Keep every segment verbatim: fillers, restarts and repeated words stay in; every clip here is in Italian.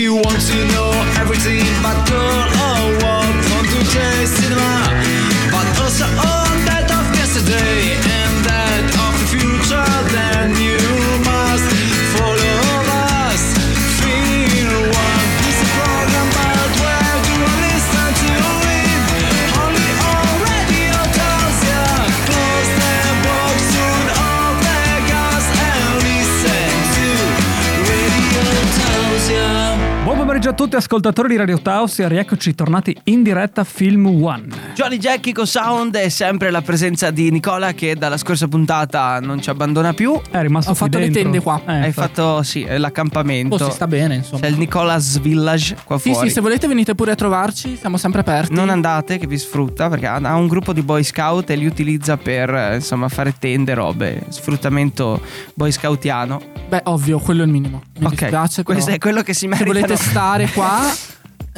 If you want to know everything about the whole world from today's cinema, but also all that of yesterday and that of the future, then you must follow us. FilmOne is a program about where you listen to it. Only on Radio Tausia. Close the box, turn off the gas and listen to Radio Tausia. Buon pomeriggio a tutti ascoltatori di Radio Tausia, rieccoci tornati in diretta FilmOne. Jonni Jack, Chicco Sound e sempre la presenza di Nicola che dalla scorsa puntata non ci abbandona più. È rimasto Ho fatto dentro. Le tende qua. Eh, Hai fatto, fatto sì, l'accampamento. Oh, si sta bene, insomma. C'è il Nicolas Village qua sì, fuori. Sì, sì, se volete venite pure a trovarci, siamo sempre aperti. Non andate che vi sfrutta perché ha un gruppo di Boy Scout e li utilizza per, insomma, fare tende, robe, sfruttamento Boy Scoutiano. Beh, ovvio, quello è il minimo. Mi okay. dispiace, questo però. È quello che si merita. Stare qua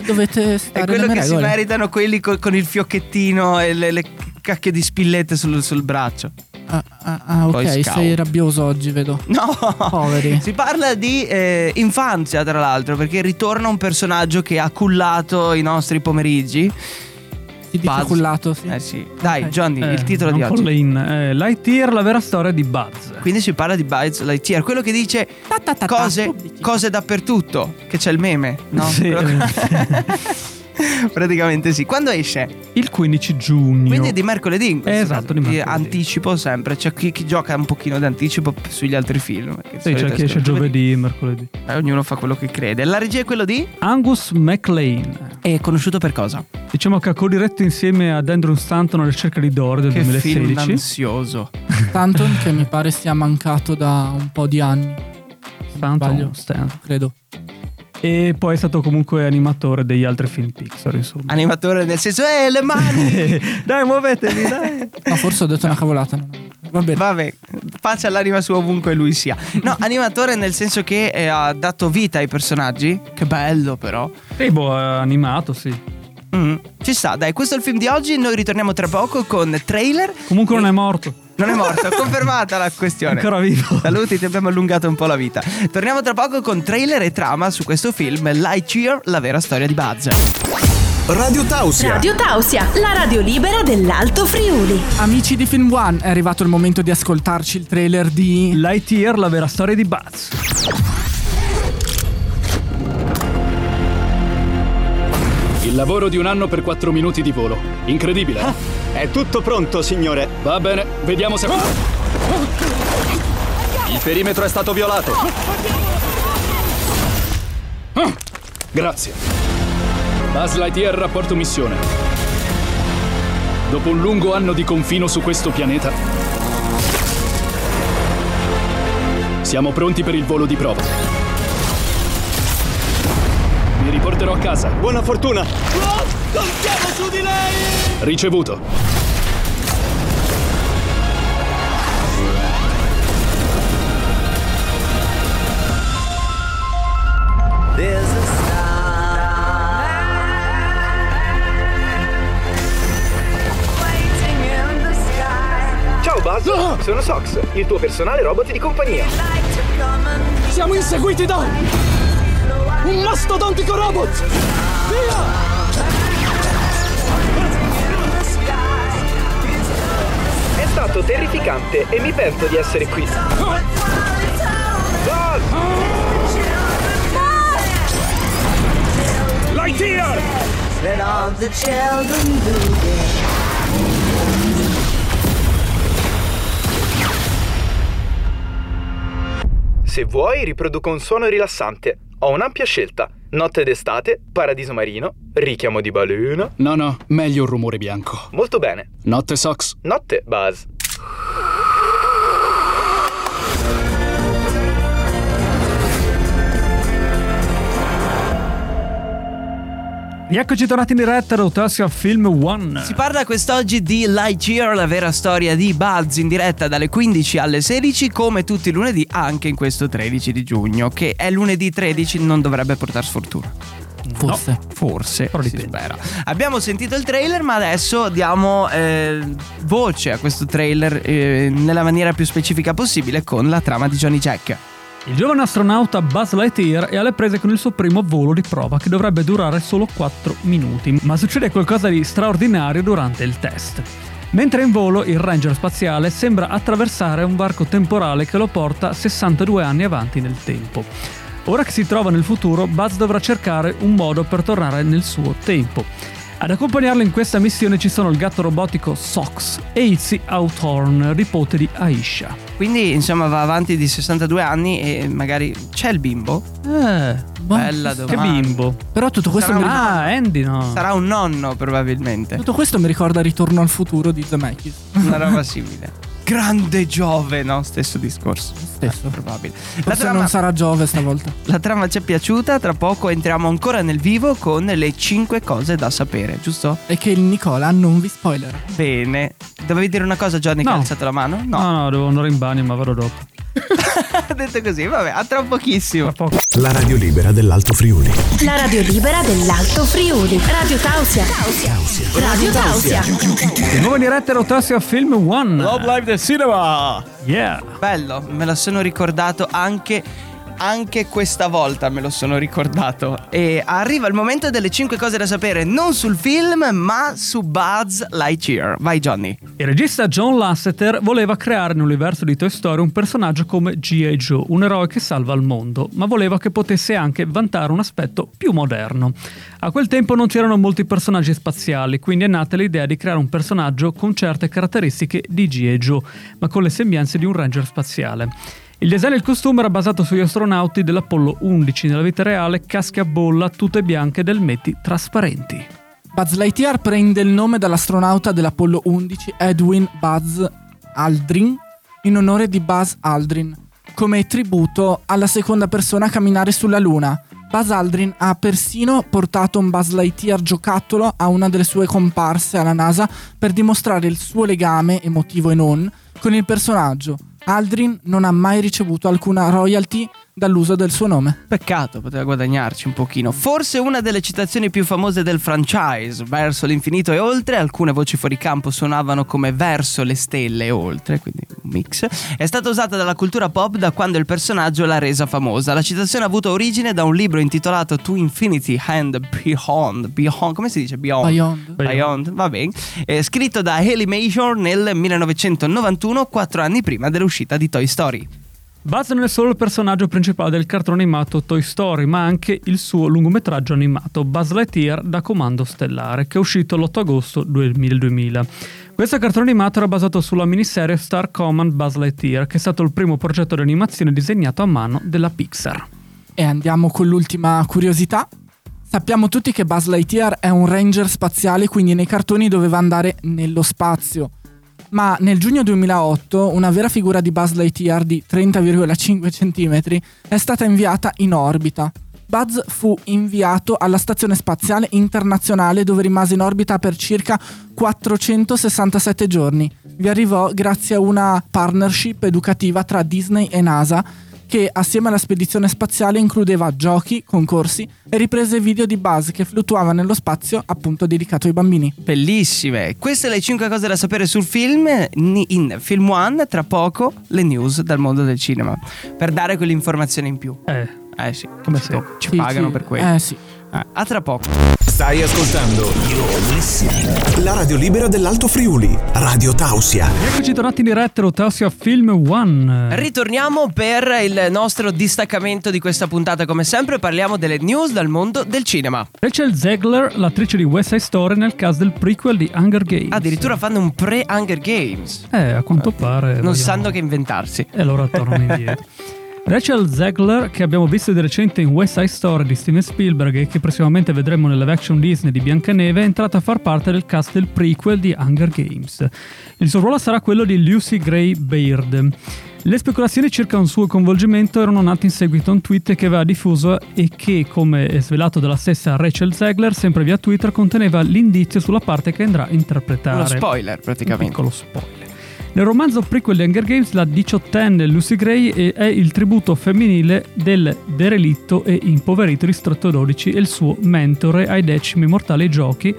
dovete stare, è quello che regole. Si meritano quelli co- con il fiocchettino e le, le cacche di spillette sul, sul braccio. Ah, ah, ah ok, sei rabbioso oggi, vedo. No, poveri. Si parla di eh, infanzia, tra l'altro, perché ritorna un personaggio che ha cullato i nostri pomeriggi. Si dice cullato, sì. Eh sì. Dai, okay. Johnny, eh, il titolo di oggi in, eh, Lightyear, la vera storia di Buzz. Quindi si parla di Buzz Lightyear, quello che dice ta ta ta ta, cose, cose dappertutto. Che c'è il meme, no? Sì. Praticamente sì. Quando esce? Il quindici giugno. Quindi è di mercoledì. Eh, esatto, di mercoledì. Anticipo sempre. C'è chi, chi gioca un pochino d'anticipo sugli altri film. Sì, c'è chi esce giovedì, mercoledì. Eh, ognuno fa quello che crede. La regia è quella di Angus MacLane. È conosciuto per cosa? Diciamo che ha co-diretto insieme ad Andrew Stanton alla ricerca di Dory del che duemilasedici. Che film ansioso. Stanton che mi pare sia mancato da un po' di anni. Stanton, Stanton. Credo. E poi è stato comunque animatore degli altri film Pixar, insomma. Animatore nel senso, eh, le mani! Dai, muovetevi, dai! No, forse ho detto una cavolata. Va bene. Vabbè, faccia l'anima sua ovunque lui sia. No, animatore nel senso che eh, ha dato vita ai personaggi. Che bello, però. Sì, boh, animato, sì. Mm, ci sta, dai, questo è il film di oggi. Noi ritorniamo tra poco con trailer. Comunque e... non è morto. Non è morto, confermata la questione. Ancora vivo. Saluti, ti abbiamo allungato un po' la vita. Torniamo tra poco con trailer e trama su questo film Lightyear, la vera storia di Buzz. Radio Tausia. Radio Tausia, la radio libera dell'Alto Friuli. Amici di FilmOne, è arrivato il momento di ascoltarci il trailer di Lightyear, la vera storia di Buzz. Il lavoro di un anno per quattro minuti di volo. Incredibile. Ah, è tutto pronto, signore. Va bene, vediamo se... Il perimetro è stato violato. Ah, grazie. Buzz Lightyear, rapporto missione. Dopo un lungo anno di confino su questo pianeta, siamo pronti per il volo di prova. Mi riporterò a casa. Buona fortuna! Oh, contiamo su di lei! Ricevuto. There's a star waiting in the sky. Ciao Buzz, oh! Sono Sox, il tuo personale robot di compagnia. Like Siamo inseguiti da... un mastodontico robot! Via! È stato terrificante e mi pento di essere qui. Ah! Ah! Ah! Lightyear! Se vuoi, riproduco un suono rilassante. Ho un'ampia scelta. Notte d'estate, paradiso marino, richiamo di balena. No, no, meglio un rumore bianco. Molto bene. Notte, Sox. Notte, Buzz. Eccoci tornati in diretta da Tausia FilmOne. Si parla quest'oggi di Lightyear, la vera storia di Buzz, in diretta dalle quindici alle sedici, come tutti i lunedì, anche in questo tredici di giugno, che è lunedì tredici, non dovrebbe portar sfortuna. Forse. No, forse, però si spera. Abbiamo sentito il trailer, ma adesso diamo eh, voce a questo trailer eh, nella maniera più specifica possibile con la trama di Jonni Jack. Il giovane astronauta Buzz Lightyear è alle prese con il suo primo volo di prova che dovrebbe durare solo quattro minuti, ma succede qualcosa di straordinario durante il test. Mentre è in volo, il ranger spaziale sembra attraversare un varco temporale che lo porta sessantadue anni avanti nel tempo. Ora che si trova nel futuro, Buzz dovrà cercare un modo per tornare nel suo tempo. Ad accompagnarlo in questa missione ci sono il gatto robotico Sox e Izzy Hawthorne, nipote di Aisha. Quindi insomma va avanti di sessantadue anni e magari c'è il bimbo? Eh, bella domanda. Che bimbo? Però tutto questo sarà mi ricorda... Ah, Andy no. Sarà un nonno probabilmente. Tutto questo mi ricorda Ritorno al futuro di Zemeckis. Una roba simile. Grande Giove, no? Stesso discorso. Stesso, eh, probabile. La trama... non sarà Giove stavolta. La trama ci è piaciuta, tra poco entriamo ancora nel vivo con le cinque cose da sapere, giusto? E che il Nicola non vi spoilerà. Bene. Dovevi dire una cosa, Jonni, no. Che ha alzato la mano? No. no, no, devo andare in bagno, ma vado dopo. Detto così, vabbè, a tra pochissimo. Tra poco. La radio libera dell'Alto Friuli. La radio libera dell'Alto Friuli. Radio Tausia. Tausia. Tausia. Radio Tausia. Il nuovo diretto Radio Tausia FilmOne. Love Live del Cinema. Yeah. Bello, me lo sono ricordato anche anche questa volta me lo sono ricordato. E arriva il momento delle cinque cose da sapere, non sul film, ma su Buzz Lightyear. Vai, Jonni. Il regista John Lasseter voleva creare nell'universo di Toy Story un personaggio come gi ai. Joe, un eroe che salva il mondo, ma voleva che potesse anche vantare un aspetto più moderno. A quel tempo non c'erano molti personaggi spaziali, quindi è nata l'idea di creare un personaggio con certe caratteristiche di gi ai. Joe, ma con le sembianze di un ranger spaziale. Il design e il costume era basato sugli astronauti dell'Apollo undici nella vita reale, casche a bolla, tute bianche ed elmetti trasparenti. Buzz Lightyear prende il nome dall'astronauta dell'Apollo undici Edwin Buzz Aldrin in onore di Buzz Aldrin, come tributo alla seconda persona a camminare sulla Luna. Buzz Aldrin ha persino portato un Buzz Lightyear giocattolo a una delle sue comparse alla NASA per dimostrare il suo legame, emotivo e non, con il personaggio. Aldrin non ha mai ricevuto alcuna royalty dall'uso del suo nome. Peccato, poteva guadagnarci un pochino. Forse una delle citazioni più famose del franchise, verso l'infinito e oltre. Alcune voci fuori campo suonavano come verso le stelle e oltre, quindi un mix. È stata usata dalla cultura pop da quando il personaggio l'ha resa famosa. La citazione ha avuto origine da un libro intitolato To Infinity and Beyond, Beyond come si dice? Beyond. Beyond, Beyond. Beyond va bene. È scritto da Haley Major nel millenovecentonovantuno, quattro anni prima dell'uscita di Toy Story. Buzz non è solo il personaggio principale del cartone animato Toy Story, ma anche il suo lungometraggio animato Buzz Lightyear da Comando Stellare, che è uscito l'otto agosto duemila. Questo cartone animato era basato sulla miniserie Star Command Buzz Lightyear, che è stato il primo progetto di animazione disegnato a mano della Pixar. E andiamo con l'ultima curiosità. Sappiamo tutti che Buzz Lightyear è un ranger spaziale, quindi nei cartoni doveva andare nello spazio. Ma nel giugno duemilaotto una vera figura di Buzz Lightyear di trenta virgola cinque centimetri è stata inviata in orbita. Buzz fu inviato alla Stazione Spaziale Internazionale, dove rimase in orbita per circa quattrocentosessantasette giorni. Vi arrivò grazie a una partnership educativa tra Disney e NASA, che assieme alla spedizione spaziale includeva giochi, concorsi e riprese video di Buzz che fluttuava nello spazio, appunto dedicato ai bambini. Bellissime! Queste le cinque cose da sapere sul film in FilmOne. Tra poco le news dal mondo del cinema, per dare quell'informazione in più. Eh, eh sì, come sì, se ci sì, pagano sì. Per quello. Eh sì. Eh, a tra poco. Stai ascoltando la radio libera dell'Alto Friuli, Radio Tausia. Eccoci tornati in diretta, Tausia FilmOne. Ritorniamo per il nostro distaccamento di questa puntata. Come sempre parliamo delle news dal mondo del cinema. Rachel Zegler, l'attrice di West Side Story nel cast del prequel di Hunger Games. Addirittura fanno un pre-Hunger Games. Eh, a quanto eh, pare non vogliamo... sanno che inventarsi. E allora tornano indietro. Rachel Zegler, che abbiamo visto di recente in West Side Story di Steven Spielberg e che prossimamente vedremo nella live action Disney di Biancaneve, è entrata a far parte del cast del prequel di Hunger Games. Il suo ruolo sarà quello di Lucy Gray Baird. Le speculazioni circa un suo coinvolgimento erano nate in seguito a un tweet che aveva diffuso e che, come svelato dalla stessa Rachel Zegler, sempre via Twitter, conteneva l'indizio sulla parte che andrà a interpretare. Uno spoiler, praticamente. Un piccolo spoiler. Nel romanzo prequel di Hunger Games, la diciottenne Lucy Gray è il tributo femminile del derelitto e impoverito Distretto dodici e il suo mentore ai decimi mortali giochi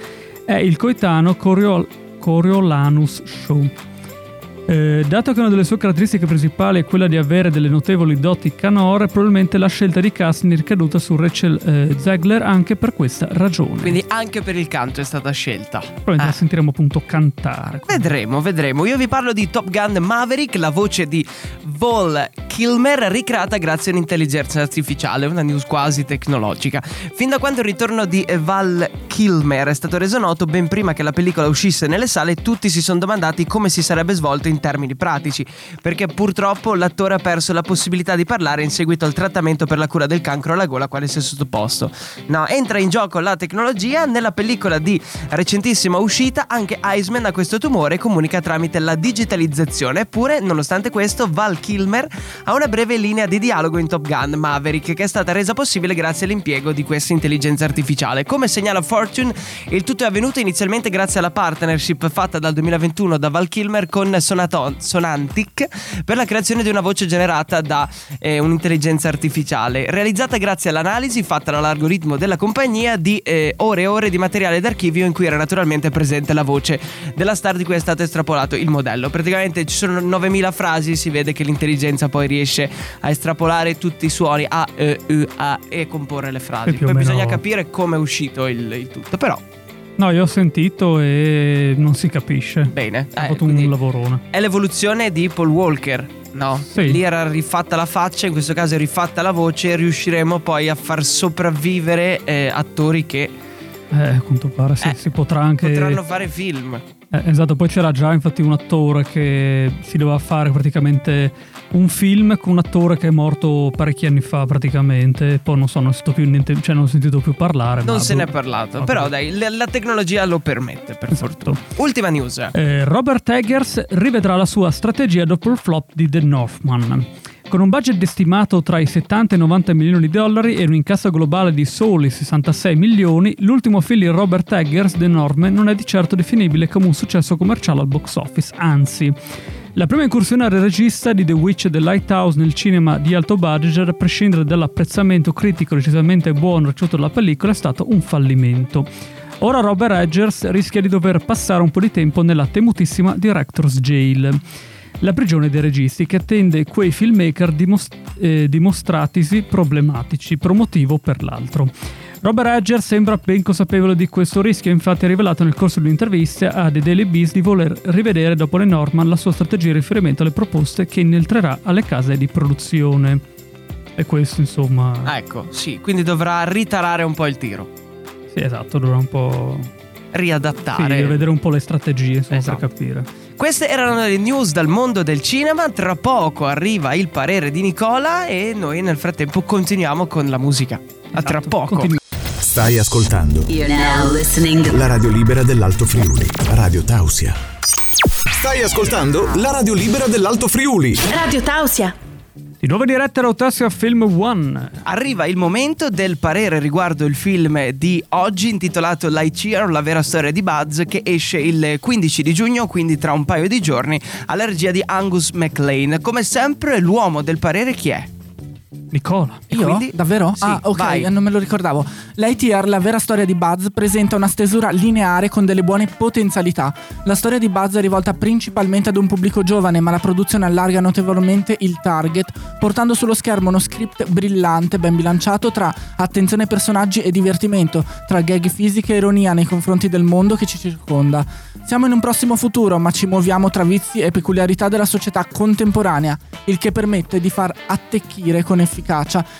è il coetaneo Coriol- Coriolanus Snow. Eh, dato che una delle sue caratteristiche principali è quella di avere delle notevoli doti canore, probabilmente la scelta di casting è ricaduta su Rachel eh, Zegler anche per questa ragione. Quindi anche per il canto è stata scelta. Probabilmente ah. la sentiremo appunto cantare. Vedremo, vedremo. Io vi parlo di Top Gun Maverick, la voce di Val Kilmer ricreata grazie all'intelligenza artificiale, una news quasi tecnologica. Fin da quando il ritorno di Val Kilmer è stato reso noto, ben prima che la pellicola uscisse nelle sale, tutti si sono domandati come si sarebbe svolto in termini pratici, perché purtroppo l'attore ha perso la possibilità di parlare in seguito al trattamento per la cura del cancro alla gola a quale si è sottoposto. No, entra in gioco la tecnologia. Nella pellicola di recentissima uscita anche Iceman ha questo tumore e comunica tramite la digitalizzazione. Eppure, nonostante questo, Val Kilmer ha una breve linea di dialogo in Top Gun Maverick, che è stata resa possibile grazie all'impiego di questa intelligenza artificiale. Come segnala Fortune, il tutto è avvenuto inizialmente grazie alla partnership fatta dal duemilaventuno da Val Kilmer con Sonantic Sonantic per la creazione di una voce generata da eh, un'intelligenza artificiale, realizzata grazie all'analisi fatta dall'algoritmo della compagnia di eh, ore e ore di materiale d'archivio in cui era naturalmente presente la voce della star di cui è stato estrapolato il modello. Praticamente ci sono novemila frasi, si vede che l'intelligenza poi riesce a estrapolare tutti i suoni A, E, U, A e comporre le frasi. Poi bisogna capire come è uscito il, il tutto, però. No, io ho sentito e non si capisce. Bene. È stato eh, un lavorone. È l'evoluzione di Paul Walker, no? Sì. Lì era rifatta la faccia, in questo caso è rifatta la voce. Riusciremo poi a far sopravvivere eh, attori che... Eh, a quanto pare sì, eh, si potrà anche... Potranno fare film. Eh, esatto, poi c'era già infatti un attore che si doveva fare praticamente... un film con un attore che è morto parecchi anni fa praticamente. Poi non so, non ho sentito più niente, cioè non ho sentito più parlare. Non se ne è parlato, no, però dai, la tecnologia lo permette, per esatto. fortuna. Ultima news. Eh, Robert Eggers rivedrà la sua strategia dopo il flop di The Northman. Con un budget stimato tra i settanta e novanta milioni di dollari e un incasso globale di soli sessantasei milioni, l'ultimo film di Robert Eggers, The Northman, non è di certo definibile come un successo commerciale al box office, anzi. La prima incursione del regista di The Witch e The Lighthouse nel cinema di alto budget, a prescindere dall'apprezzamento critico decisamente buono ricevuto dalla pellicola, è stato un fallimento. Ora Robert Eggers rischia di dover passare un po' di tempo nella temutissima Director's Jail, la prigione dei registi, che attende quei filmmaker dimost- eh, dimostratisi problematici per un motivo o per l'altro. Robert Eggers sembra ben consapevole di questo rischio, infatti ha rivelato nel corso di un'intervista a The Daily Beast di voler rivedere dopo The Northman la sua strategia in riferimento alle proposte che inoltrerà alle case di produzione. E questo insomma... Ah, ecco, sì, quindi dovrà ritarare un po' il tiro. Sì, esatto, dovrà un po'... riadattare. Sì, vedere un po' le strategie, insomma, esatto. per capire. Queste erano le news dal mondo del cinema. Tra poco arriva il parere di Nicola e noi nel frattempo continuiamo con la musica. Esatto, a tra poco. Continu- Stai ascoltando la radio libera dell'Alto Friuli, Radio Tausia. Stai ascoltando la radio libera dell'Alto Friuli, Radio Tausia. Di nuovo diretta Radio Tausia FilmOne. Arriva il momento del parere riguardo il film di oggi intitolato Lightyear, la vera storia di Buzz, che esce il quindici di giugno, quindi tra un paio di giorni, alla regia di Angus MacLane. Come sempre l'uomo del parere chi è? Nicola. Io? Quindi, davvero? Sì, ah, ok, vai. Non me lo ricordavo. Lightyear, la vera storia di Buzz, presenta una stesura lineare con delle buone potenzialità. La storia di Buzz è rivolta principalmente ad un pubblico giovane, ma la produzione allarga notevolmente il target, portando sullo schermo uno script brillante, ben bilanciato tra attenzione ai personaggi e divertimento, tra gag fisiche e ironia nei confronti del mondo che ci circonda. Siamo in un prossimo futuro, ma ci muoviamo tra vizi e peculiarità della società contemporanea, il che permette di far attecchire con efficacia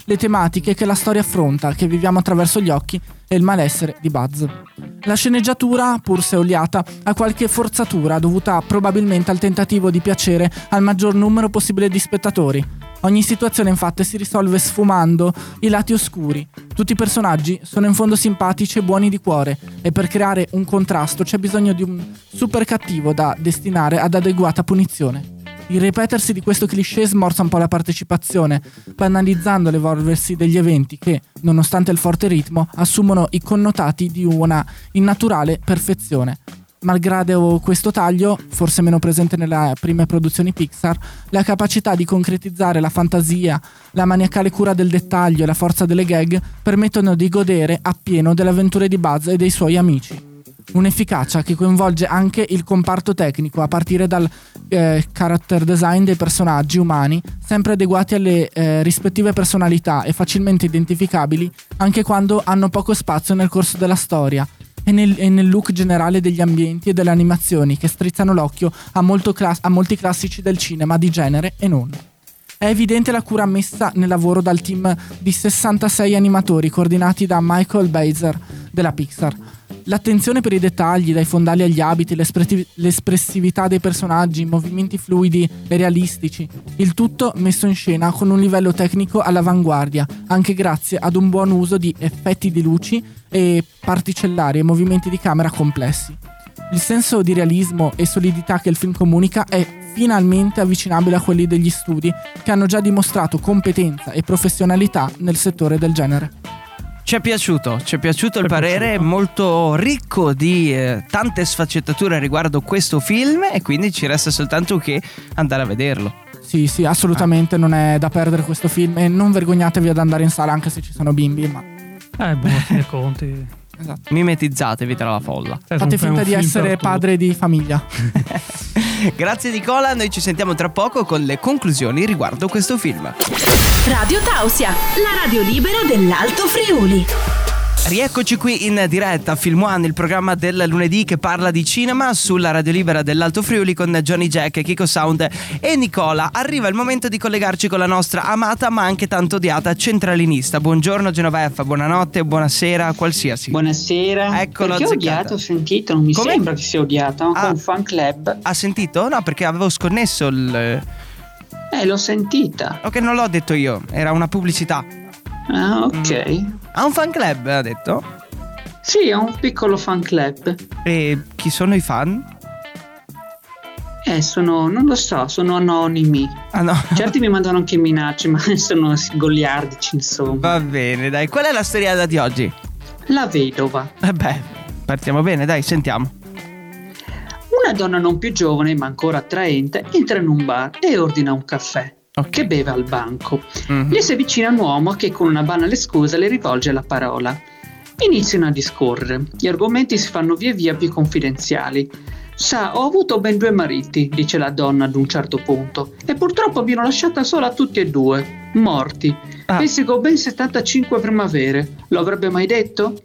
le tematiche che la storia affronta, che viviamo attraverso gli occhi, e il malessere di Buzz. La sceneggiatura, pur se oliata, ha qualche forzatura dovuta probabilmente al tentativo di piacere al maggior numero possibile di spettatori. Ogni situazione infatti si risolve sfumando i lati oscuri. Tutti i personaggi sono in fondo simpatici e buoni di cuore, e per creare un contrasto c'è bisogno di un super cattivo da destinare ad adeguata punizione. Il ripetersi di questo cliché smorza un po' la partecipazione, banalizzando l'evolversi degli eventi che, nonostante il forte ritmo, assumono i connotati di una innaturale perfezione. Malgrado questo taglio, forse meno presente nelle prime produzioni Pixar, la capacità di concretizzare la fantasia, la maniacale cura del dettaglio e la forza delle gag permettono di godere appieno delle avventure di Buzz e dei suoi amici. Un'efficacia che coinvolge anche il comparto tecnico, a partire dal eh, character design dei personaggi umani, sempre adeguati alle eh, rispettive personalità e facilmente identificabili anche quando hanno poco spazio nel corso della storia, e nel, e nel look generale degli ambienti e delle animazioni che strizzano l'occhio a, molto clas- a molti classici del cinema di genere e non. È evidente la cura messa nel lavoro dal team di sessantasei animatori coordinati da Michael Bazer della Pixar. L'attenzione per i dettagli, dai fondali agli abiti, l'espressività dei personaggi, i movimenti fluidi e realistici, il tutto messo in scena con un livello tecnico all'avanguardia, anche grazie ad un buon uso di effetti di luci e particellari e movimenti di camera complessi. Il senso di realismo e solidità che il film comunica è finalmente avvicinabile a quelli degli studi che hanno già dimostrato competenza e professionalità nel settore del genere. Ci è piaciuto, ci è piaciuto il parere, molto ricco di eh, tante sfaccettature riguardo questo film, e quindi ci resta soltanto che andare a vederlo. Sì, sì, assolutamente, ah. non è da perdere questo film, e non vergognatevi ad andare in sala anche se ci sono bimbi, ma eh, boh, a fine conti. Esatto. Mimetizzatevi tra la folla. Sì, fate finta di essere padre di famiglia. Grazie Nicola, noi ci sentiamo tra poco con le conclusioni riguardo questo film. Radio Tausia, la radio libera dell'Alto Friuli. Rieccoci qui in diretta a FilmOne, il programma del lunedì che parla di cinema sulla radio libera dell'Alto Friuli con Jonni Jack, Chicco Sound e Nicola. Arriva il momento di collegarci con la nostra amata ma anche tanto odiata centralinista. Buongiorno Genoveffa, buonanotte, buonasera, qualsiasi. Buonasera. Eccolo, perché odiato? Ho sentito, non mi Come? sembra che sia odiato, ho ah, un fan club. Ha sentito? No, perché avevo sconnesso il... Eh, l'ho sentita. Ok, non l'ho detto io, era una pubblicità. Ah, ok. Mm. Ha un fan club, ha detto? Sì, ha un piccolo fan club. E chi sono i fan? Eh, sono, non lo so, sono anonimi. Ah, no. Certi mi mandano anche minacce, ma sono goliardici, insomma. Va bene, dai, qual è la storiella di oggi? La vedova. Vabbè, partiamo bene, dai, sentiamo. Una donna non più giovane, ma ancora attraente, entra in un bar e ordina un caffè. Okay. Che beve al banco. Mm-hmm. Le si avvicina un uomo che con una banale scusa le rivolge la parola. Iniziano a discorrere. Gli argomenti si fanno via via più confidenziali. Sa, ho avuto ben due mariti, dice la donna ad un certo punto, e purtroppo abbiano lasciata sola tutti e due, morti. Ah. Pensi che ho ben settantacinque primavere. Lo avrebbe mai detto?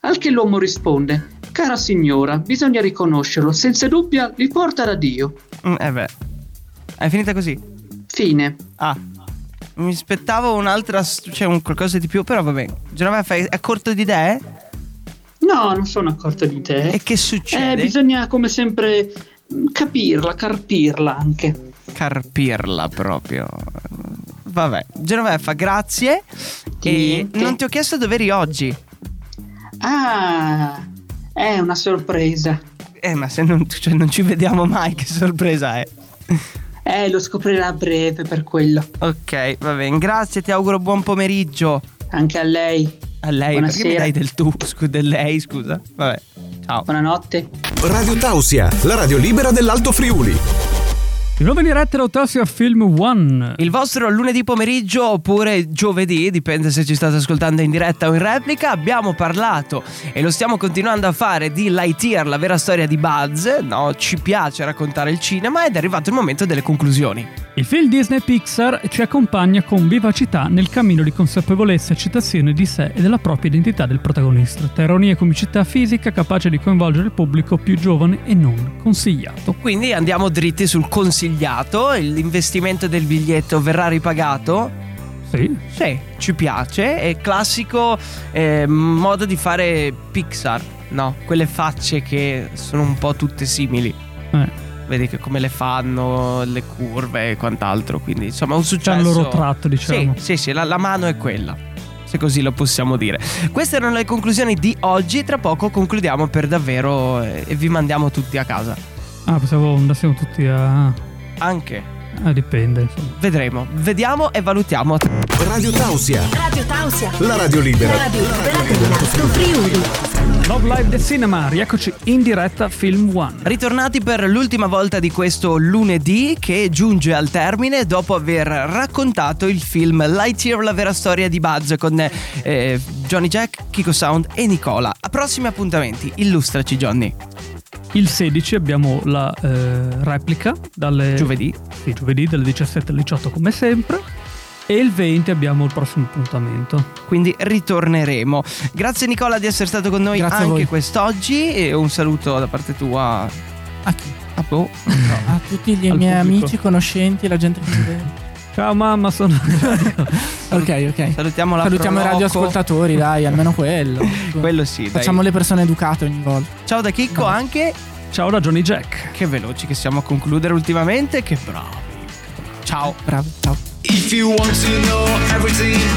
Al che l'uomo risponde: cara signora, bisogna riconoscerlo, senza dubbio li porta da Dio. Mm, eh beh, è finita così. Fine. Ah, mi aspettavo un'altra, cioè un qualcosa di più, però va bene. Genoveffa, è corto di idee? No, non sono a corto di idee. E che succede? Eh, bisogna come sempre capirla, carpirla anche. Carpirla proprio. Vabbè, Genoveffa, grazie. Niente. E non ti ho chiesto dove eri oggi. Ah, è una sorpresa. Eh, ma se non, cioè, non ci vediamo mai, che sorpresa è? Eh, lo scoprirà a breve, per quello. Ok, va bene, grazie, ti auguro buon pomeriggio. Anche a lei. A lei, buonasera. Perché mi dai del tu, scu- del lei, scusa. Vabbè, ciao. Buonanotte. Radio Tausia, la radio libera dell'Alto Friuli. Il nuovo in diretta Radio Tausia FilmOne. Il vostro lunedì pomeriggio oppure giovedì, dipende se ci state ascoltando in diretta o in replica. Abbiamo parlato e lo stiamo continuando a fare di Lightyear, la vera storia di Buzz. No, ci piace raccontare il cinema ed è arrivato il momento delle conclusioni. Il film Disney Pixar ci accompagna con vivacità nel cammino di consapevolezza e accettazione di sé e della propria identità del protagonista. Tra ironia e comicità fisica capace di coinvolgere il pubblico più giovane e non consigliato. Quindi andiamo dritti sul consiglio. L'investimento del biglietto verrà ripagato? Sì. Sì, ci piace. È classico eh, modo di fare Pixar, no? Quelle facce che sono un po' tutte simili. Eh. Vedi che come le fanno, le curve e quant'altro. Quindi insomma è un successo. C'è il loro tratto, diciamo. Sì, sì, sì, la, la mano è quella, se così lo possiamo dire. Queste erano le conclusioni di oggi. Tra poco concludiamo per davvero eh, e vi mandiamo tutti a casa. Ah, pensavo andassimo tutti a... Anche ah, dipende insomma. Vedremo, vediamo e valutiamo. Radio Tausia. Radio Tausia. La radio libera. La radio libera dell'Alto Friuli. Love Live del Cinema, rieccoci in diretta FilmOne. Ritornati per l'ultima volta di questo lunedì che giunge al termine dopo aver raccontato il film Lightyear, la vera storia di Buzz con eh, Jonni Jack, Chicco Sound e Nicola. A prossimi appuntamenti, illustraci Jonni. Il sedici abbiamo la eh, replica dalle giovedì. Sì, giovedì dalle diciassette alle diciotto come sempre. E il venti abbiamo il prossimo appuntamento. Quindi ritorneremo. Grazie Nicola di essere stato con noi. Grazie anche quest'oggi. E un saluto da parte tua. A chi? A, boh. no. a tutti i miei amici, conoscenti, la gente che mi vede. Ciao mamma, sono Ok, ok. Salutiamo la Salutiamo i radioascoltatori, dai, almeno quello. Quello sì, dai. Facciamo le persone educate ogni volta. Ciao da Chicco, dai. Anche ciao da Jonni Jack. Che veloci che siamo a concludere ultimamente, che bravi. Ciao, bravi, ciao. If you want to know everything